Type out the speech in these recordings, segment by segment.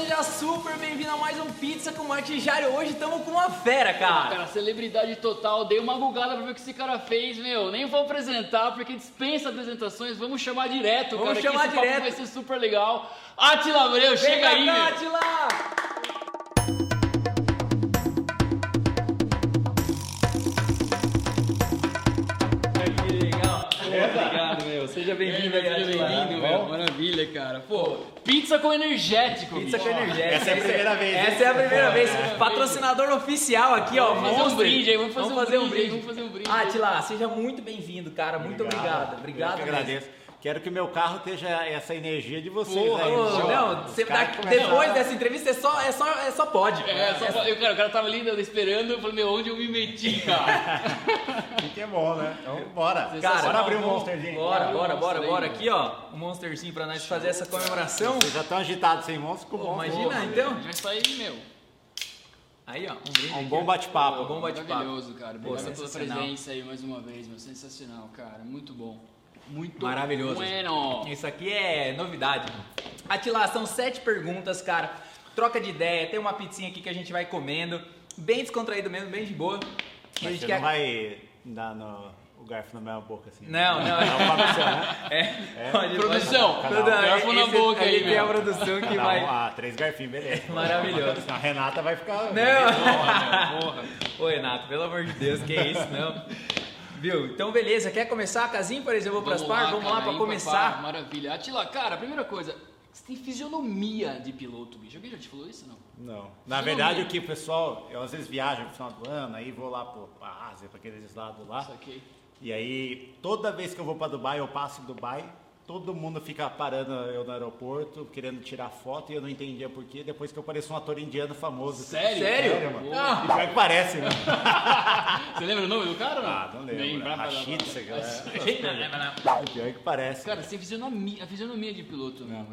seja super bem-vindo a mais um Pizza com Martí Jairo. Hoje estamos com uma fera, cara. Cara, celebridade total. Dei uma googada pra ver o que esse cara fez, meu. Nem vou apresentar, porque dispensa apresentações. Vamos chamar direto, cara. Vamos chamar direto. Papo vai ser super legal. Átila Abreu, chega aí, meu. Átila! Seja bem-vindo, seja bem-vindo, meu. Maravilha, cara. Pô, pizza com energético. Pizza com energético. Essa é a primeira vez. Essa é a primeira vez. Patrocinador oficial aqui, ó. Vamos fazer um brinde aí. Vamos fazer um brinde. Átila, seja muito bem-vindo, cara. Muito obrigado. Obrigado. Eu que agradeço. Quero que o meu carro esteja essa energia de vocês. Porra, aí. Não, você depois dessa entrevista é só pode. O cara tava ali esperando, eu falei, meu, onde eu me meti, cara? Que é bom, né? Então, bora. Cara, bora abrir o Monsterzinho. Bora. Aqui, ó, o Monsterzinho pra nós fazer essa comemoração. Vocês já estão agitados sem Monster com o Monster. Imagina, então. A gente vai sair, meu. Aí, ó, um brinde. Bom bate-papo. Maravilhoso, cara. Obrigado pela presença aí mais uma vez, meu. Sensacional, cara. Muito bom. Muito maravilhoso. Bueno. Isso aqui é novidade. Átila, são 7 perguntas, cara. Troca de ideia, tem uma pizzinha aqui que a gente vai comendo. Bem descontraído mesmo, bem de boa. Mas a gente não vai dar o garfo na minha boca assim. Não. É uma produção, né? Produção. Garfo na boca aí, tem a produção que vai... Três garfinhos, beleza. Maravilhoso. A Renata vai ficar... Não. Porra. Ô, Renata, pelo amor de Deus, que isso, não... Viu? Então, beleza. Quer começar a casinha, por exemplo, para as par? Vamos lá para começar. Par, maravilha. Átila, cara, primeira coisa, você tem fisionomia de piloto, bicho. Alguém já te falou isso, não? Não. Na verdade, o que o pessoal, eu às vezes viajo no final do ano, aí vou lá para a Ásia, para aqueles lados lá. Isso aqui. E aí, toda vez que eu vou para Dubai, eu passo em Dubai, todo mundo fica parando eu no aeroporto, querendo tirar foto, e eu não entendia por quê, depois que eu pareço um ator indiano famoso. Sério, mano? E pior que parece, mano. Você lembra o nome do cara, não? Não lembro. Rachid, você lembra? Pior que parece. Cara, você tem a fisionomia de piloto, né?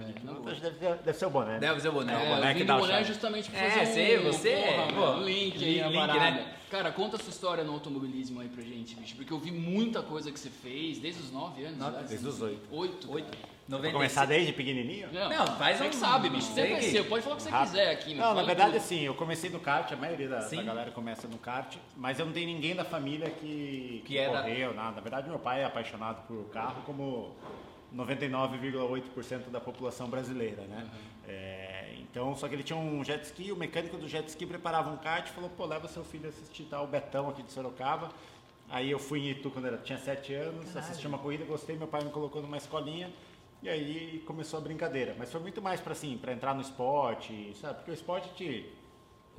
Deve ser o boné. Deve ser o boné. O boné justamente pra fazer o link aí, a parada. Cara, conta a sua história no automobilismo aí pra gente, bicho. Porque eu vi muita coisa que você fez desde os 9 anos. Desde os 8. Vai começar desde pequenininho? Não, faz um... sabe, bicho. Você conheceu, pode falar o que você quiser aqui. Não, na verdade, assim, eu comecei no kart. A maioria da galera começa no kart. Mas eu não tenho ninguém da família que correu, nada. Na verdade, meu pai é apaixonado por carro como 99,8% da população brasileira, né? Uhum. Então, só que ele tinha um jet ski, o mecânico do jet ski preparava um kart e falou, pô, leva seu filho assistir o Betão aqui de Sorocaba. Aí eu fui em Itu quando eu tinha 7 anos, assisti uma corrida, gostei, meu pai me colocou numa escolinha e aí começou a brincadeira. Mas foi muito mais pra entrar no esporte, sabe? Porque o esporte te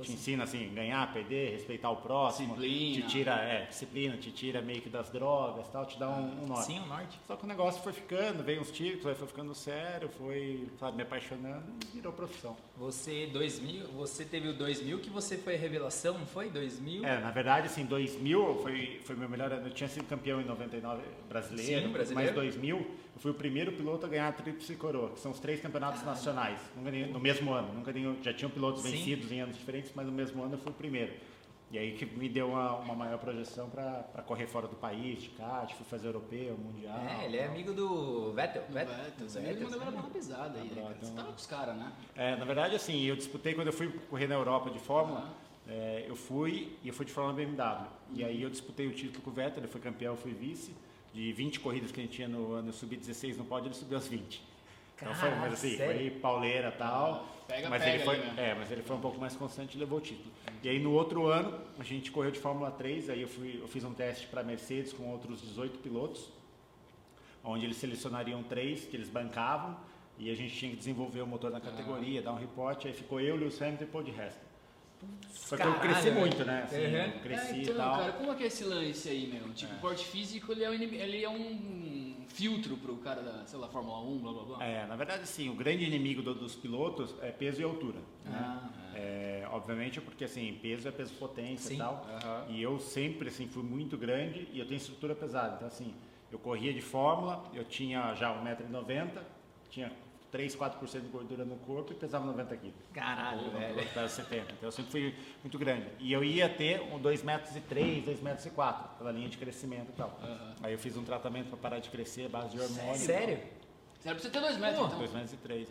ensina, assim, ganhar, perder, respeitar o próximo. Disciplina. Te tira meio que das drogas e tal, te dá um norte. Sim, um norte. Só que o negócio foi ficando, veio uns títulos, aí foi ficando sério, foi, sabe, me apaixonando e virou profissão. Você teve o 2000 que você foi revelação, não foi? 2000? Na verdade, assim, 2000 foi meu melhor ano. Eu tinha sido campeão em 99 brasileiro, sim, brasileiro. Mas 2000 eu fui o primeiro piloto a ganhar a Tríplice Coroa, que são os 3 campeonatos nacionais. No mesmo ano, já tinham pilotos vencidos em anos diferentes, mas no mesmo ano eu fui o primeiro. E aí que me deu uma maior projeção para correr fora do país, de kart, fui fazer europeu, mundial. Ele é amigo do Vettel. Ele mandou uma bola pesada aí, né? Você tava com os caras, né? Na verdade, assim, eu disputei quando eu fui correr na Europa de Fórmula, eu fui de Fórmula BMW. E aí eu disputei o título com o Vettel, ele foi campeão, eu fui vice. De 20 corridas que a gente tinha no ano, eu subi 16 no pódio, ele subiu as 20. Então foi, mas assim, foi pauleira e tal. Mas ele foi um pouco mais constante e levou o título. E aí no outro ano a gente correu de Fórmula 3, aí eu fiz um teste para Mercedes com outros 18 pilotos, onde eles selecionariam 3 que eles bancavam e a gente tinha que desenvolver o motor na categoria, dar um reporte, aí ficou eu, Lewis Hamilton e Paul di Resta. Só que eu cresci muito, né? Assim, eu cresci e tal. Cara, como é que é esse lance aí, meu? Tipo, o porte físico, ele é um filtro pro cara da, sei lá, Fórmula 1, blá, blá, blá. Na verdade, sim, o grande inimigo dos pilotos é peso e altura, né? Obviamente, porque, assim, peso é peso-potência e tal. E eu sempre, assim, fui muito grande e eu tenho estrutura pesada. Então, assim, eu corria de Fórmula, eu tinha já 1,90m, tinha 3, 4% de gordura no corpo e pesava 90 quilos. Caralho, velho. Eu pesava 70, então eu sempre fui muito grande. E eu ia ter 2,3 metros, 2,4 metros pela linha de crescimento e tal. Aí eu fiz um tratamento para parar de crescer, base de hormônio. Sério? Sério pra você ter 2 metros, então? 2,3 metros, 2,4 metros.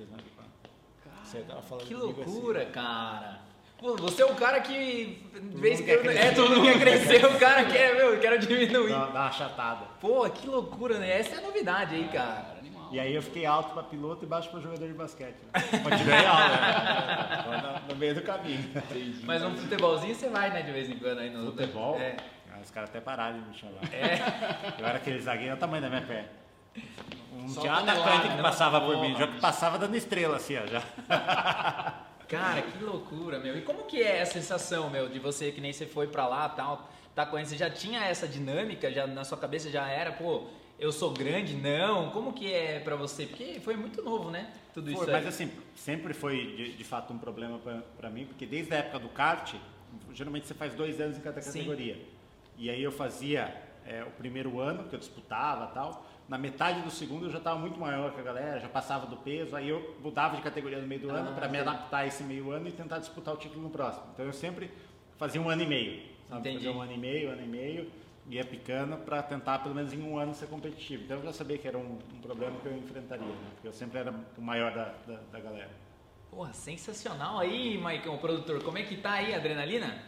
Você tava falando que loucura, assim, cara. Pô, você é um cara que... todo mundo quer crescer, o cara quer, meu, eu quero diminuir. Dá uma achatada. Pô, que loucura, né? Essa é a novidade aí, cara. E aí eu fiquei alto pra piloto e baixo pra jogador de basquete. Continuei alto, né? No meio do caminho. Entendi. Mas num futebolzinho você vai, né? De vez em quando aí no futebol. É. Os caras até pararam de me chamar. É. Eu era aquele zagueiro, olha o tamanho da minha perna. Um só tinha atacante que passava por mim, já que passava dando estrela assim, ó. Já. Cara, que loucura, meu. E como que é a sensação, meu, de você, que nem você foi pra lá e tal, tá com você já tinha essa dinâmica, já na sua cabeça já era, pô, eu sou grande, não? Como que é pra você? Porque foi muito novo, né? Tudo isso. Mas assim, sempre foi de fato um problema pra mim, porque desde a época do kart, geralmente você faz 2 anos em cada categoria. Sim. E aí eu fazia o primeiro ano, que eu disputava e tal. Na metade do segundo eu já estava muito maior que a galera, já passava do peso, aí eu mudava de categoria no meio do ano para me adaptar a esse meio ano e tentar disputar o título no próximo. Então eu sempre fazia 1 ano e meio, sabe? Entendi. Fazia 1 ano e meio, ia picando para tentar pelo menos em 1 ano ser competitivo. Então eu já sabia que era um problema que eu enfrentaria, né? Porque eu sempre era o maior da galera. Porra, sensacional aí, Maicon, o produtor. Como é que tá aí a adrenalina?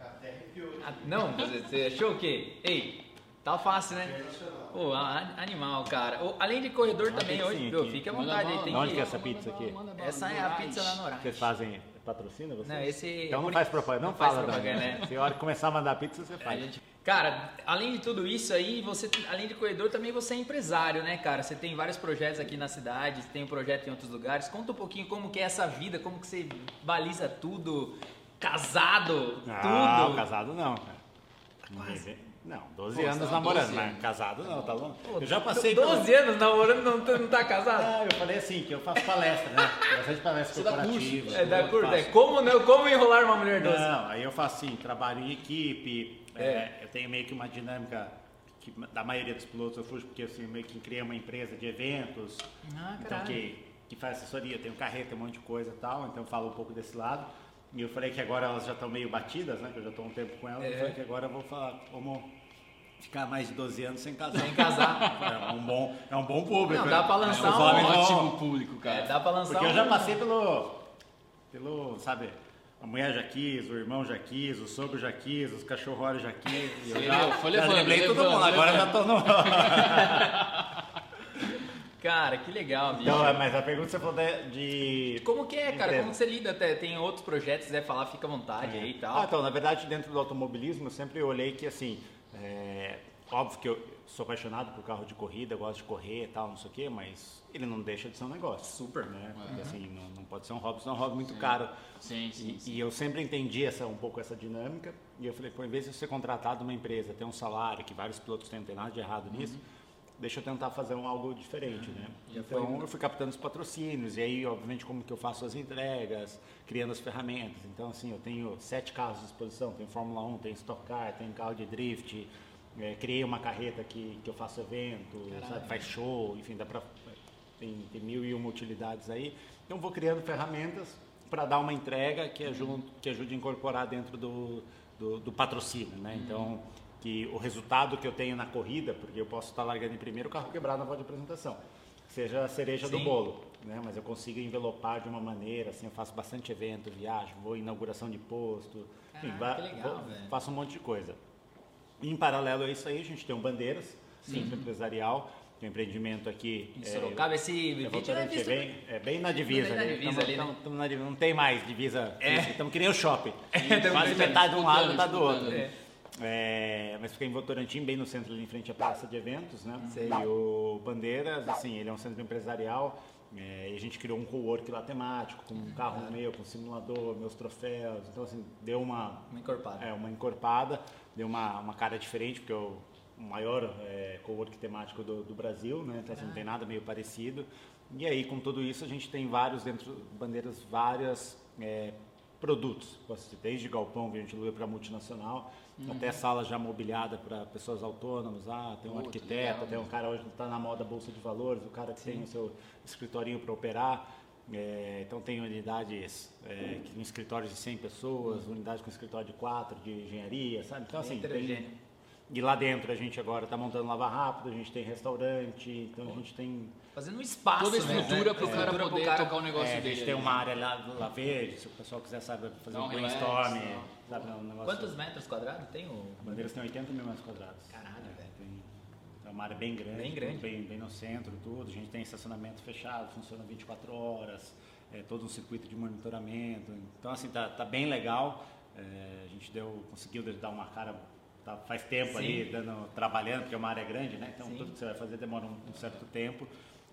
Até arrepiou. Não, você achou o quê? Ei, tá fácil, né? Pô, animal, cara. Além de corredor também hoje, meu, fica à vontade aí. Onde que é essa pizza aqui? Essa é a pizza lá no horário. Vocês fazem patrocínio? Não, então não faz propaganda, não fala da né? Se a hora que começar a mandar pizza, você faz. Cara, além de tudo isso aí, você, além de corredor, também você é empresário, né, cara? Você tem vários projetos aqui na cidade, tem um projeto em outros lugares. Conta um pouquinho como que é essa vida, como que você baliza tudo, casado, tudo. Não, casado não, cara. Não, 12 anos namorando, mas casado não, tá bom? Eu já passei... 12 anos namorando, não tá casado? Ah, eu falei assim, que eu faço palestra, né? Bastante palestra corporativa. Como enrolar uma mulher doce? Não, aí eu faço assim, trabalho em equipe, eu tenho meio que uma dinâmica que da maioria dos pilotos eu fujo, porque assim, meio que criei uma empresa de eventos, então que faz assessoria, tenho carreta, um monte de coisa e tal, então eu falo um pouco desse lado. E eu falei que agora elas já estão meio batidas, né? Que eu já estou um tempo com elas. Eu falei que agora eu vou falar como ficar mais de 12 anos sem casar. Sem casar. É um bom público. Não, dá pra lançar um ótimo público, cara. Dá pra lançar. Porque eu já passei pelo, sabe... A mulher já quis, o irmão já quis, o sogro já quis, os cachorros já quis. Eu já lembrei todo mundo. Agora já tô no... Cara, que legal, bicho. Então, mas a pergunta você falou de... Como que é, cara? Como você lida? Tem outros projetos, deve falar, fica à vontade aí e tal. Então, na verdade, dentro do automobilismo, eu sempre olhei que, assim, óbvio que eu sou apaixonado por carro de corrida, eu gosto de correr e tal, não sei o quê, mas ele não deixa de ser um negócio. Super, né? Porque, assim, não pode ser um hobby, senão é um hobby muito caro. Sim. E eu sempre entendi um pouco essa dinâmica, e eu falei, pô, em vez de eu ser contratado numa empresa, ter um salário, que vários pilotos têm, não tem nada de errado nisso, deixa eu tentar fazer algo diferente, né? Então, eu fui captando os patrocínios, e aí, obviamente, como que eu faço as entregas, criando as ferramentas. Então, assim, eu tenho 7 carros à disposição, tem Fórmula 1, tem Stock Car, tem carro de drift, criei uma carreta que eu faço evento, sabe, faz show, enfim, dá pra... Tem 1.001 utilidades aí. Então, vou criando ferramentas para dar uma entrega que ajude a incorporar dentro do patrocínio, né? Então... que o resultado que eu tenho na corrida, porque eu posso estar largando em primeiro, o carro quebrado na volta de apresentação, seja a cereja do bolo, né? Mas eu consigo envelopar de uma maneira, assim, eu faço bastante evento, viajo, vou em inauguração de posto, faço um monte de coisa. E, em paralelo a isso aí, a gente tem o Bandeiras, centro empresarial, tem um empreendimento aqui... Em Sorocaba, esse vídeo é bem na divisa. Não tem mais divisa, então criei o shopping, quase metade de um lado e tá do outro. Mas fica em Votorantim, bem no centro, ali em frente à praça de eventos, né? E o Bandeiras, assim, ele é um centro empresarial, e a gente criou um co-work lá temático, com um carro meu, com um simulador, meus troféus, então assim, deu uma encorpada. Uma encorpada, deu uma cara diferente, porque eu o maior co-work temático do Brasil, né? Então, assim, não tem nada meio parecido. E aí, com tudo isso, a gente tem vários, dentro do Bandeiras, várias produtos, desde galpão que a gente aluga para multinacional, até sala já mobiliada para pessoas autônomas, tem um arquiteto, legal, tem um cara hoje que está na moda Bolsa de Valores, o cara que tem o seu escritorinho para operar, então tem unidades com escritórios de 100 pessoas, unidades com escritório de 4, de engenharia, sabe? Então assim, tem E lá dentro a gente agora está montando lava rápido, a gente tem restaurante, então a gente tem... Fazendo um espaço, toda a estrutura para o cara poder tocar o negócio dele. A gente tem uma área lá verde, se o pessoal quiser, sabe, fazer um brainstorm. Sabe, um negócio. Quantos metros quadrados tem? A Bandeiras tem 80 mil metros quadrados. Caralho, velho. É uma área bem grande, bem no centro, tudo. A gente tem estacionamento fechado, funciona 24 horas, todo um circuito de monitoramento. Então, assim, tá bem legal. A gente conseguiu dar uma cara... Faz tempo ali trabalhando, porque é uma área grande, né? Então tudo que você vai fazer demora um certo tempo.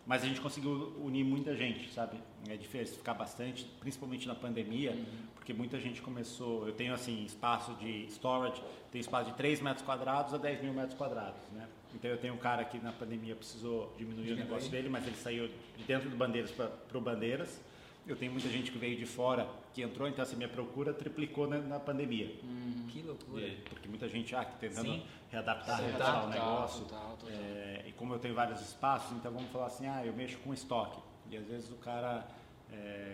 Mas a gente conseguiu unir muita gente, sabe? É diversificar bastante, principalmente na pandemia, porque muita gente começou... Eu tenho, assim, espaço de storage, tenho espaço de 3 metros quadrados a 10 mil metros quadrados, né? Então eu tenho um cara que na pandemia precisou diminuir o negócio dele, mas ele saiu de dentro do Bandeiras para o Bandeiras. Eu tenho muita gente que veio de fora, que entrou, então assim, minha procura triplicou na pandemia. Que loucura. Porque muita gente tentando readaptar o negócio. Total. E como eu tenho vários espaços, então vamos falar assim, eu mexo com estoque. E às vezes o cara,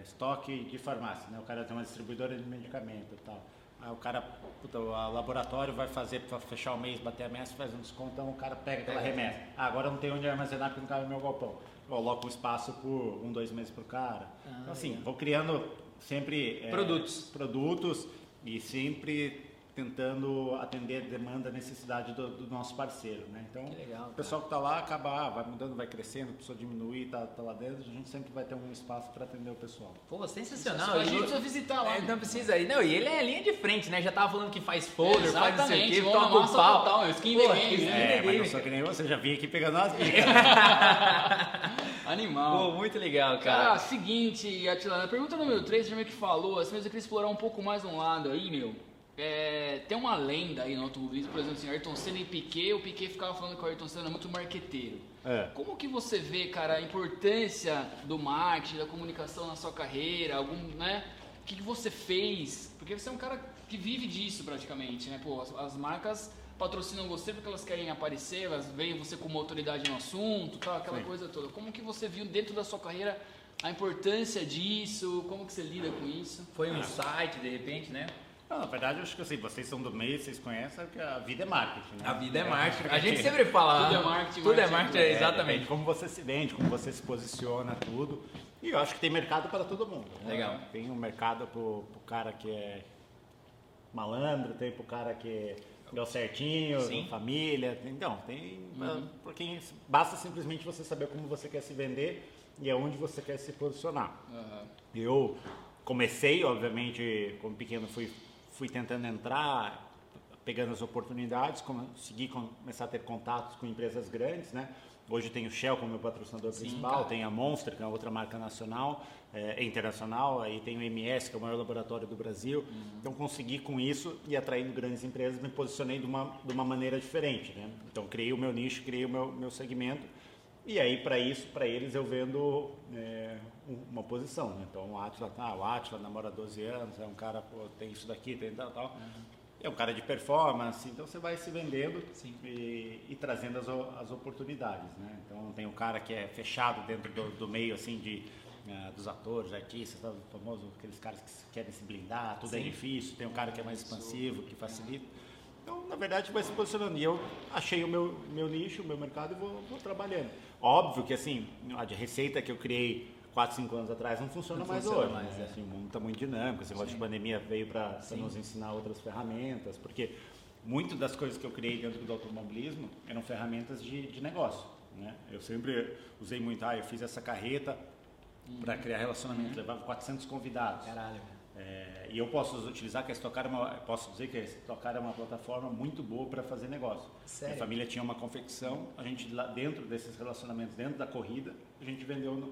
estoque de farmácia, né? O cara tem uma distribuidora de medicamento e tal. Aí o cara, o laboratório vai fazer para fechar o mês, bater a mesa, faz um desconto, então o cara pega aquela remessa. Agora eu não tenho onde armazenar porque não cabe no meu galpão. Coloco um espaço por 1-2 meses pro cara. Então, assim, vou criando sempre produtos e sempre tentando atender a demanda, a necessidade do nosso parceiro, né? Então, legal, o pessoal que tá lá acaba, vai mudando, vai crescendo, a pessoa diminui, tá lá dentro, a gente sempre vai ter um espaço para atender o pessoal. Pô, sensacional. A gente precisa visitar lá. Não precisa ir. Não, e ele é a linha de frente, né? Já tava falando que faz folder, faz não sei o quê, toca o pau. Total, skin the game, né? Mas não sou que nem você, já vim aqui pegando as dicas. Animal. Pô, muito legal, cara. Seguinte, Átila, pergunta número 3, você já meio que falou, assim, mas eu queria explorar um pouco mais um lado aí, meu. Tem uma lenda aí no automobilismo, por exemplo, assim, Ayrton Senna e Piquet, o Piquet ficava falando que o Ayrton Senna é muito marqueteiro. Como que você vê, cara, a importância do marketing, da comunicação na sua carreira, né? O que você fez? Porque você é um cara que vive disso praticamente, né? Pô, as marcas patrocinam você porque elas querem aparecer, elas veem você como autoridade no assunto, tal, aquela coisa toda. Como que você viu dentro da sua carreira a importância disso? Como que você lida com isso? Foi um site, de repente, né? Não, na verdade, eu acho que assim, vocês são do meio, vocês conhecem que a vida é marketing, né? A vida é marketing. A gente sempre fala, tudo é marketing. Tudo é marketing, exatamente. Como você se vende, como você se posiciona, tudo. E eu acho que tem mercado para todo mundo. Legal. Né? Tem um mercado pro cara que é malandro, tem pro cara que deu certinho, família. Então, tem... Porque basta simplesmente você saber como você quer se vender e aonde você quer se posicionar. Eu comecei, obviamente, como pequeno, fui tentando entrar, pegando as oportunidades, consegui começar a ter contatos com empresas grandes, né? Hoje tem o Shell como meu patrocinador principal, tem a Monster, que é outra marca nacional, internacional, aí tem o MS, que é o maior laboratório do Brasil. Então, consegui com isso e atraindo grandes empresas, me posicionei de uma maneira diferente, né? Então, criei o meu nicho, criei o meu segmento. E aí, para isso, para eles, eu vendo uma posição, né? Então, o Átila namora 12 anos, é um cara, tem isso daqui, tem tal. É um cara de performance, então você vai se vendendo e trazendo as oportunidades, né? Então, tem um cara que é fechado dentro do meio, assim, dos atores, artistas, tá, famoso, aqueles caras que querem se blindar, tudo é difícil. Tem um cara que é mais expansivo, que facilita. Então, na verdade, vai se posicionando. E eu achei o meu nicho, o meu mercado e vou trabalhando. Óbvio que, assim, a receita que eu criei 4-5 anos atrás não funciona mais hoje. Né? Assim, o mundo está muito dinâmico. Esse negócio de pandemia veio para nos ensinar outras ferramentas, porque muitas das coisas que eu criei dentro do automobilismo eram ferramentas de negócio. Né? Eu sempre usei muito, eu fiz essa carreta para criar relacionamento, levava 400 convidados. Caralho, e eu posso utilizar que a Stock Car é uma plataforma muito boa para fazer negócio. Sério? Minha família tinha uma confecção, a gente lá dentro desses relacionamentos, dentro da corrida, a gente vendeu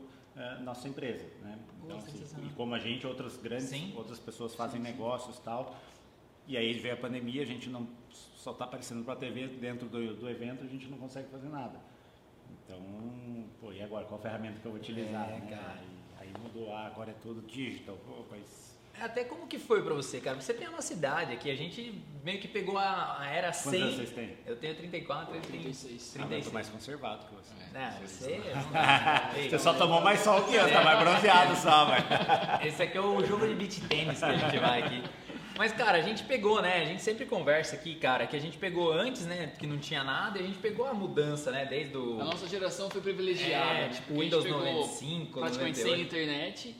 nossa empresa, né? Então, assim, e como a gente, outras pessoas fazem negócios e tal. E aí veio a pandemia, a gente não só está aparecendo para a TV dentro do evento, a gente não consegue fazer nada. Então, e agora? Qual ferramenta que eu vou utilizar? Né? Aí mudou, agora é tudo digital, mas... Até como que foi pra você, cara? Você tem a nossa idade aqui, a gente meio que pegou a era 100. Quantos anos vocês têm? Eu tenho 34, eu tenho 36. Eu tô mais conservado que você. Não, você... Você só tomou mais sol que eu, tá mais bronzeado só, velho. Esse aqui é o jogo de beach tênis que a gente vai aqui. Mas, cara, a gente pegou, né? A gente sempre conversa aqui, cara, que a gente pegou antes, né? Que não tinha nada, e a gente pegou a mudança, né? Desde o... A nossa geração foi privilegiada, né? Tipo, o Windows 95, praticamente 98. Sem internet.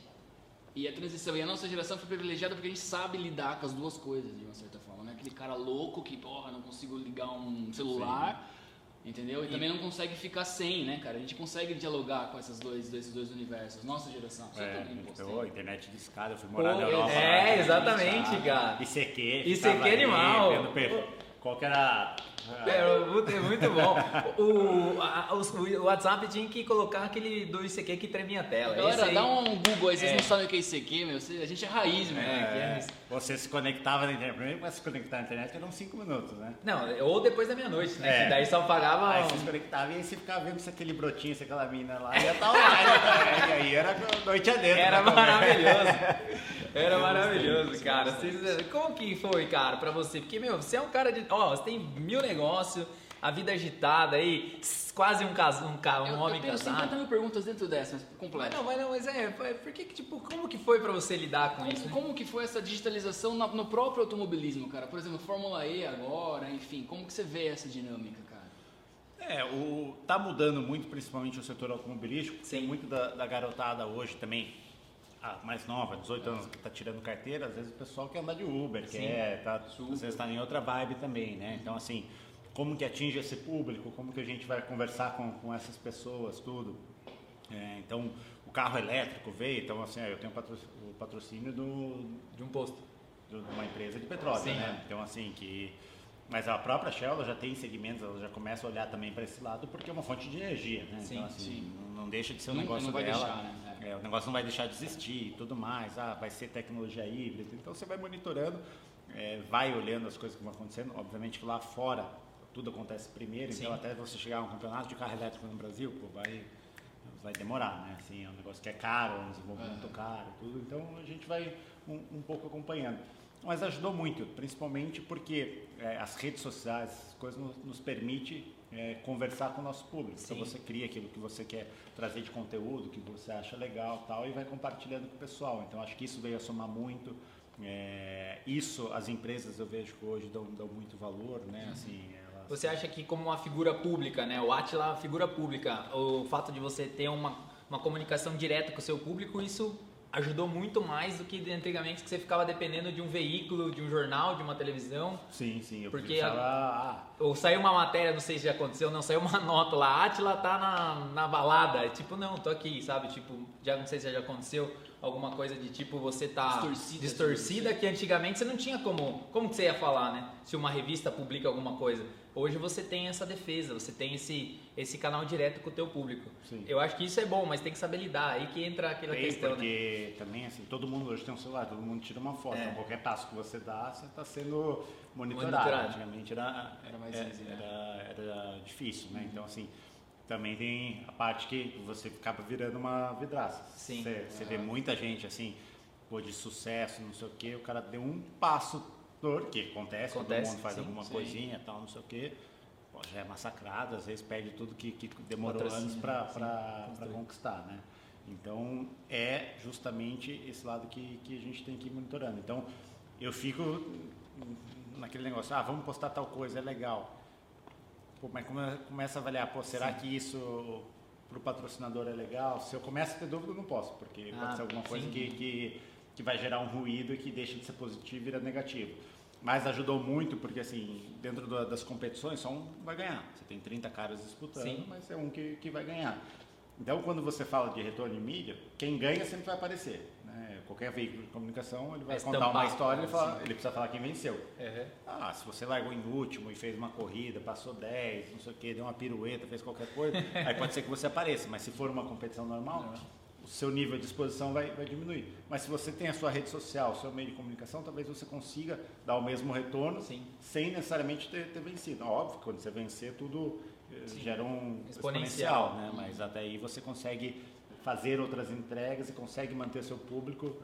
E a transição. E a nossa geração foi privilegiada porque a gente sabe lidar com as duas coisas, de uma certa forma, né? Aquele cara louco que, porra, não consigo ligar um celular... Sim. Entendeu? E também não consegue ficar sem, né, cara? A gente consegue dialogar com esses dois universos, nossa geração. Pegou internet de escada, eu fui morar na Europa. É, exatamente, cara. ICQ animal. Qual que era... É muito bom. O WhatsApp tinha que colocar aquele do ICQ que tremia a tela. Galera, aí... dá um Google aí, vocês não sabem o que é ICQ, meu. A gente é raiz, meu. Você se conectava na internet. Primeiro que se conectar na internet eram 5 minutos, né? Não, ou depois da meia-noite, né? Que daí só pagava. Aí você se conectava e aí você ficava vendo se aquele brotinho, se aquela mina lá ia estar online. E aí era noite adentro. Era maravilhoso. Era maravilhoso, cara. Como que foi, cara, pra você? Porque, meu, você é um cara de... Ó, você tem mil negócios, a vida agitada aí, quase um homem casado. Eu tenho 50 mil perguntas dentro dessa, mas completo. Por que, como que foi pra você lidar com isso? Né? Como que foi essa digitalização no próprio automobilismo, cara? Por exemplo, Fórmula E agora, enfim, como que você vê essa dinâmica, cara? Tá mudando muito, principalmente o setor automobilístico. Tem muito da garotada hoje também. Mais nova, 18 anos, que tá tirando carteira, às vezes o pessoal quer andar de Uber, às vezes tá em outra vibe também, né? Então, assim, como que atinge esse público? Como que a gente vai conversar com essas pessoas, tudo? Então, o carro elétrico veio, então, assim, eu tenho o patrocínio de um posto, de uma empresa de petróleo, né? Então, assim, que... Mas a própria Shell, ela já tem segmentos, ela já começa a olhar também para esse lado, porque é uma fonte de energia, né? Então, assim, não deixa de ser um negócio não vai dela. Deixar, né? O negócio não vai deixar de existir e tudo mais, vai ser tecnologia híbrida, então você vai monitorando, vai olhando as coisas que vão acontecendo, obviamente que lá fora tudo acontece primeiro, então até você chegar a um campeonato de carro elétrico no Brasil, vai demorar, né? Assim, é um negócio que é caro, é um desenvolvimento caro, tudo, então a gente vai um pouco acompanhando. Mas ajudou muito, principalmente porque as redes sociais, as coisas nos permite conversar com o nosso público. Sim. Então você cria aquilo que você quer trazer de conteúdo, que você acha legal tal, e vai compartilhando com o pessoal. Então acho que isso veio a somar muito. Isso as empresas eu vejo que hoje dão muito valor, né? Assim, elas... Você acha que como uma figura pública, né? O Átila, figura pública, o fato de você ter uma comunicação direta com o seu público, isso... ajudou muito mais do que antigamente, que você ficava dependendo de um veículo, de um jornal, de uma televisão. Sim, eu porque precisava... Ou saiu uma matéria, não sei se já aconteceu, não, saiu uma nota lá, Átila tá na balada, tipo, não, tô aqui, sabe, tipo, já não sei se já aconteceu alguma coisa de tipo, você tá distorcida que antigamente você não tinha como que você ia falar, né, se uma revista publica alguma coisa. Hoje você tem essa defesa, você tem esse canal direto com o teu público. Sim. Eu acho que isso é bom, mas tem que saber lidar, aí que entra aquela questão, porque, né? Também, assim, todo mundo hoje tem um celular, todo mundo tira uma foto, então qualquer passo que você dá, você está sendo monitorado. Antigamente era mais difícil, né? Era difícil, né? Então, assim, também tem a parte que você acaba virando uma vidraça. Sim. Você vê muita gente, assim, de sucesso, não sei o quê, o cara deu um passo... Porque acontece, todo mundo faz alguma coisinha, tal, não sei o quê, já é massacrado, às vezes perde tudo que demorou anos para conquistar, né? Então, é justamente esse lado que a gente tem que ir monitorando. Então, eu fico naquele negócio, vamos postar tal coisa, é legal. Pô, mas começa a avaliar, será que isso para o patrocinador é legal? Se eu começo a ter dúvida, eu não posso, porque pode ser alguma coisa que vai gerar um ruído e que deixa de ser positivo e vira negativo. Mas ajudou muito porque, assim, dentro das competições, só um vai ganhar. Você tem 30 caras disputando, mas é um que vai ganhar. Então, quando você fala de retorno em mídia, quem ganha sempre vai aparecer, né? Qualquer veículo de comunicação, ele vai contar uma história e ele precisa falar quem venceu. Uhum. Se você largou em último e fez uma corrida, passou 10, não sei o quê, deu uma pirueta, fez qualquer coisa, aí pode ser que você apareça. Mas se for uma competição normal... seu nível de exposição vai diminuir. Mas se você tem a sua rede social, o seu meio de comunicação, talvez você consiga dar o mesmo retorno sem necessariamente ter vencido. Óbvio, quando você vencer, tudo gera um exponencial, né? Mas até aí você consegue fazer outras entregas e consegue manter seu público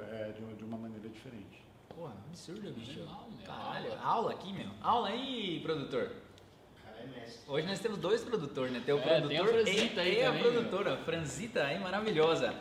de uma maneira diferente. Porra, absurdo, bicho. Caralho, aula aqui, meu. Aula aí, produtor. Hoje nós temos dois produtores, né? Tem o produtor e a produtora, Franzita, aí maravilhosa.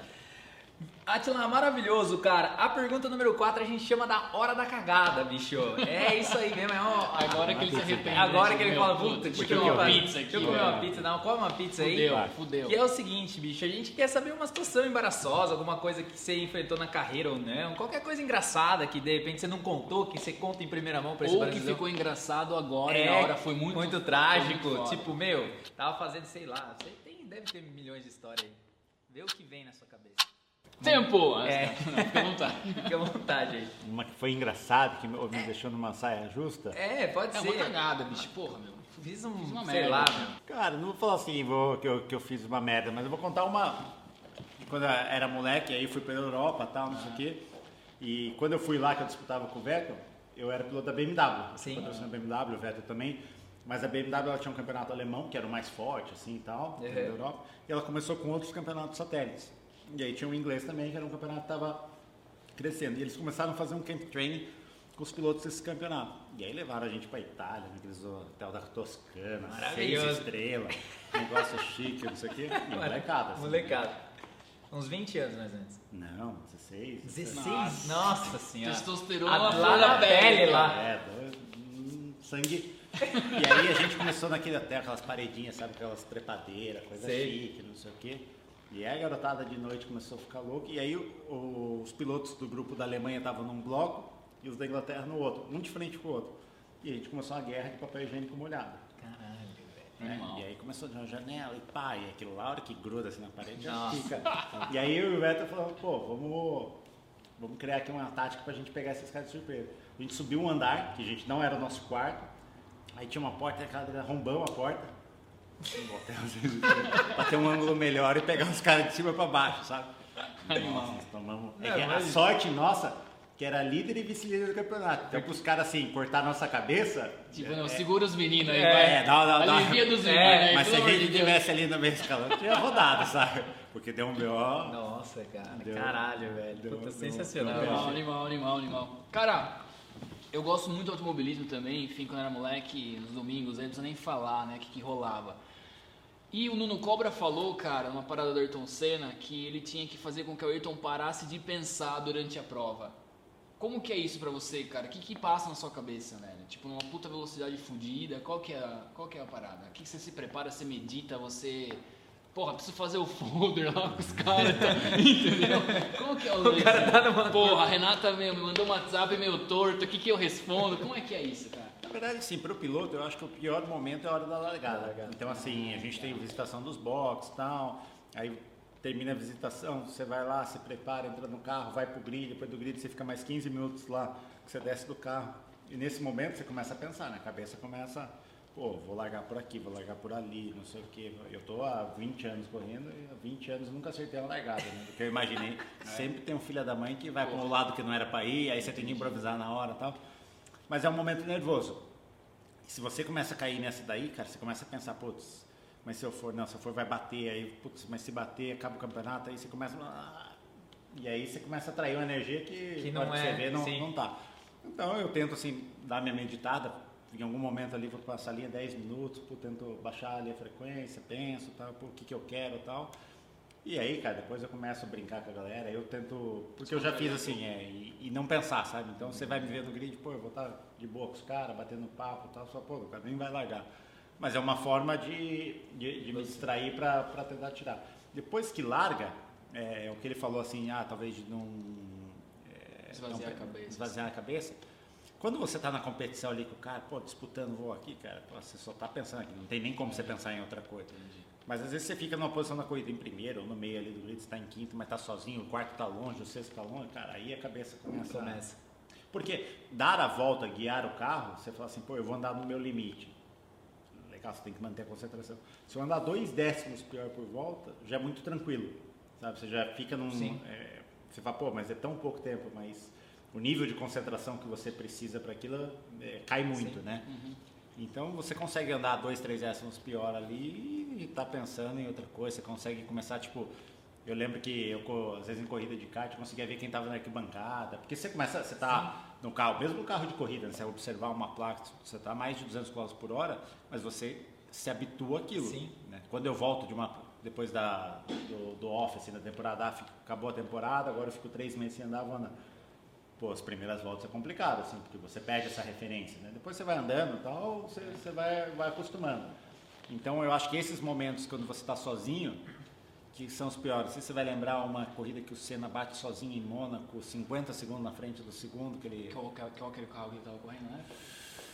Átila, maravilhoso, cara. A pergunta número 4 a gente chama da hora da cagada, bicho. É isso aí mesmo. É uma... Agora que ele se arrepende. Agora que ele fala, puta, deixa eu comer uma pizza aqui. Deixa eu comer uma pizza. Não, come uma pizza aí. Fudeu. Que é o seguinte, bicho. A gente quer saber uma situação embaraçosa, alguma coisa que você enfrentou na carreira ou não. Qualquer coisa engraçada que, de repente, você não contou, que você conta em primeira mão pra esse brasileiro. Ou que ficou engraçado agora e na hora foi muito trágico. Foi muito tipo, meu, tava fazendo, sei lá. Você tem, deve ter milhões de histórias aí. Vê o que vem na sua cabeça. Tempo! Não, fica à vontade. Fica à vontade aí. Uma que foi engraçada, que me deixou numa saia justa. Pode ser. É uma cagada, bicho. Porra, meu. Fiz uma merda. Sei lá, meu. Cara, não vou falar assim que eu fiz uma merda, mas eu vou contar uma... Quando eu era moleque, aí fui pra Europa e tal, não sei o quê. E quando eu fui lá, que eu disputava com o Vettel, eu era piloto da BMW. Sim. Patrocinando a BMW, o Vettel também. Mas a BMW ela tinha um campeonato alemão, que era o mais forte, assim e tal, da Europa. E ela começou com outros campeonatos satélites. E aí tinha um inglês também, que era um campeonato que estava crescendo. E eles começaram a fazer um camp training com os pilotos desse campeonato. E aí levaram a gente para Itália, naqueles hotel da Toscana, 6 estrelas, negócio chique, não sei o quê. E molecada. Assim, molecada. Né? Uns 20 anos mais antes. Não, 16. 16? Nossa senhora. Testosterona lá na pele lá. Sangue. E aí a gente começou naquele hotel, aquelas paredinhas, sabe, aquelas trepadeiras, coisa chique, não sei o quê. E aí a garotada de noite começou a ficar louca. E aí os pilotos do grupo da Alemanha estavam num bloco e os da Inglaterra no outro. Um de frente com o outro. E a gente começou uma guerra de papel higiênico molhado. Caralho, velho. É? E aí começou de uma janela e pá, e aquilo lá, a hora que gruda assim na parede, fica. E aí eu e o Vettel falamos, pô, vamos criar aqui uma tática pra gente pegar esses caras de surpresa. A gente subiu um andar, que a gente não era o nosso quarto. Aí tinha uma porta, arrombamos a porta. Pra ter um ângulo melhor e pegar os caras de cima pra baixo, sabe? Nossa, tomamos. A sorte nossa, que era líder e vice-líder do campeonato. Então, pros caras assim, cortar a nossa cabeça. Tipo, não, segura os meninos aí. Dá. Alivia dos meninos. Mas se a gente estivesse ali no meio escalão, tinha rodado, sabe? Porque deu um B.O. Nossa, cara. Caralho, velho. Puta, sensacional. Animal. Cara. Eu gosto muito do automobilismo também, enfim, quando eu era moleque, nos domingos, aí não precisa nem falar, né, o que rolava. E o Nuno Cobra falou, cara, numa parada do Ayrton Senna, que ele tinha que fazer com que o Ayrton parasse de pensar durante a prova. Como que é isso pra você, cara? O que passa na sua cabeça, né? Tipo, numa puta velocidade fodida, qual que é a parada? O que você se prepara, você medita, você... Porra, preciso fazer o folder lá com os caras, tá? Entendeu? Como que é o lance? O cara tá numa... Porra, a Renata me mandou um WhatsApp meio torto, o que eu respondo? Como é que é isso, cara? Na verdade, assim, pro piloto, eu acho que o pior momento é a hora da largada. Então, assim, a gente tem visitação dos boxes e tal, aí termina a visitação, você vai lá, se prepara, entra no carro, vai pro grid, depois do grid você fica mais 15 minutos lá, que você desce do carro. E nesse momento você começa a pensar, né? A cabeça começa... Pô, vou largar por aqui, vou largar por ali, não sei o quê. Eu tô há 20 anos correndo e há 20 anos nunca acertei uma largada, né? Do que eu imaginei. Sempre tem um filho da mãe que vai para um lado que não era para ir, aí você tem que improvisar na hora e tal. Mas é um momento nervoso. Se você começa a cair nessa daí, cara, você começa a pensar, putz, mas se eu for vai bater, aí, putz, mas se bater, acaba o campeonato, aí você começa... E aí você começa a atrair uma energia que não pode você ver, não tá. Então eu tento, assim, dar minha meditada. Em algum momento ali vou passar a linha 10 minutos, tento baixar ali a frequência, penso, tal, o que eu quero e tal. E aí, cara, depois eu começo a brincar com a galera, eu tento... Porque eu já fiz assim, e não pensar, sabe? Então você vai me ver no grid, pô, eu vou estar de boa com os caras, batendo papo e tal, só, pô, o cara nem vai largar. Mas é uma forma de me distrair pra tentar tirar. Depois que larga, o que ele falou assim, talvez de não... Esvaziar a cabeça. Quando você tá na competição ali com o cara, pô, disputando voo aqui, cara, você só tá pensando aqui, não tem nem como você pensar em outra coisa. Entendi. Mas às vezes você fica numa posição na corrida em primeiro, ou no meio ali do grid, você tá em quinto, mas tá sozinho, o quarto tá longe, o sexto tá longe, cara, aí a cabeça começa. Porque dar a volta, guiar o carro, você fala assim, pô, eu vou andar no meu limite. Legal, você tem que manter a concentração. Se eu andar 2 décimos pior por volta, já é muito tranquilo, sabe? Você já fica num... você fala, pô, mas é tão pouco tempo, mas... O nível de concentração que você precisa para aquilo cai muito, né? Uhum. Então você consegue andar 2, 3 décimos pior ali e tá pensando em outra coisa. Você consegue começar, tipo... Eu lembro que eu, às vezes em corrida de kart, eu conseguia ver quem tava na arquibancada. Porque você tá no carro, mesmo no carro de corrida, né? Você observar uma placa, você tá a mais de 200 km por hora, mas você se habitua àquilo. Né? Quando eu volto de uma depois do off, assim, da temporada. Acabou a temporada, agora eu fico 3 meses sem andar, vou andar. Pô, as primeiras voltas é complicado, assim, porque você perde essa referência, né? Depois você vai andando e tal, você vai acostumando. Então eu acho que esses momentos, quando você está sozinho, que são os piores. Se você vai lembrar uma corrida que o Senna bate sozinho em Mônaco, 50 segundos na frente do segundo, que ele... Qual aquele carro que ele estava correndo, né?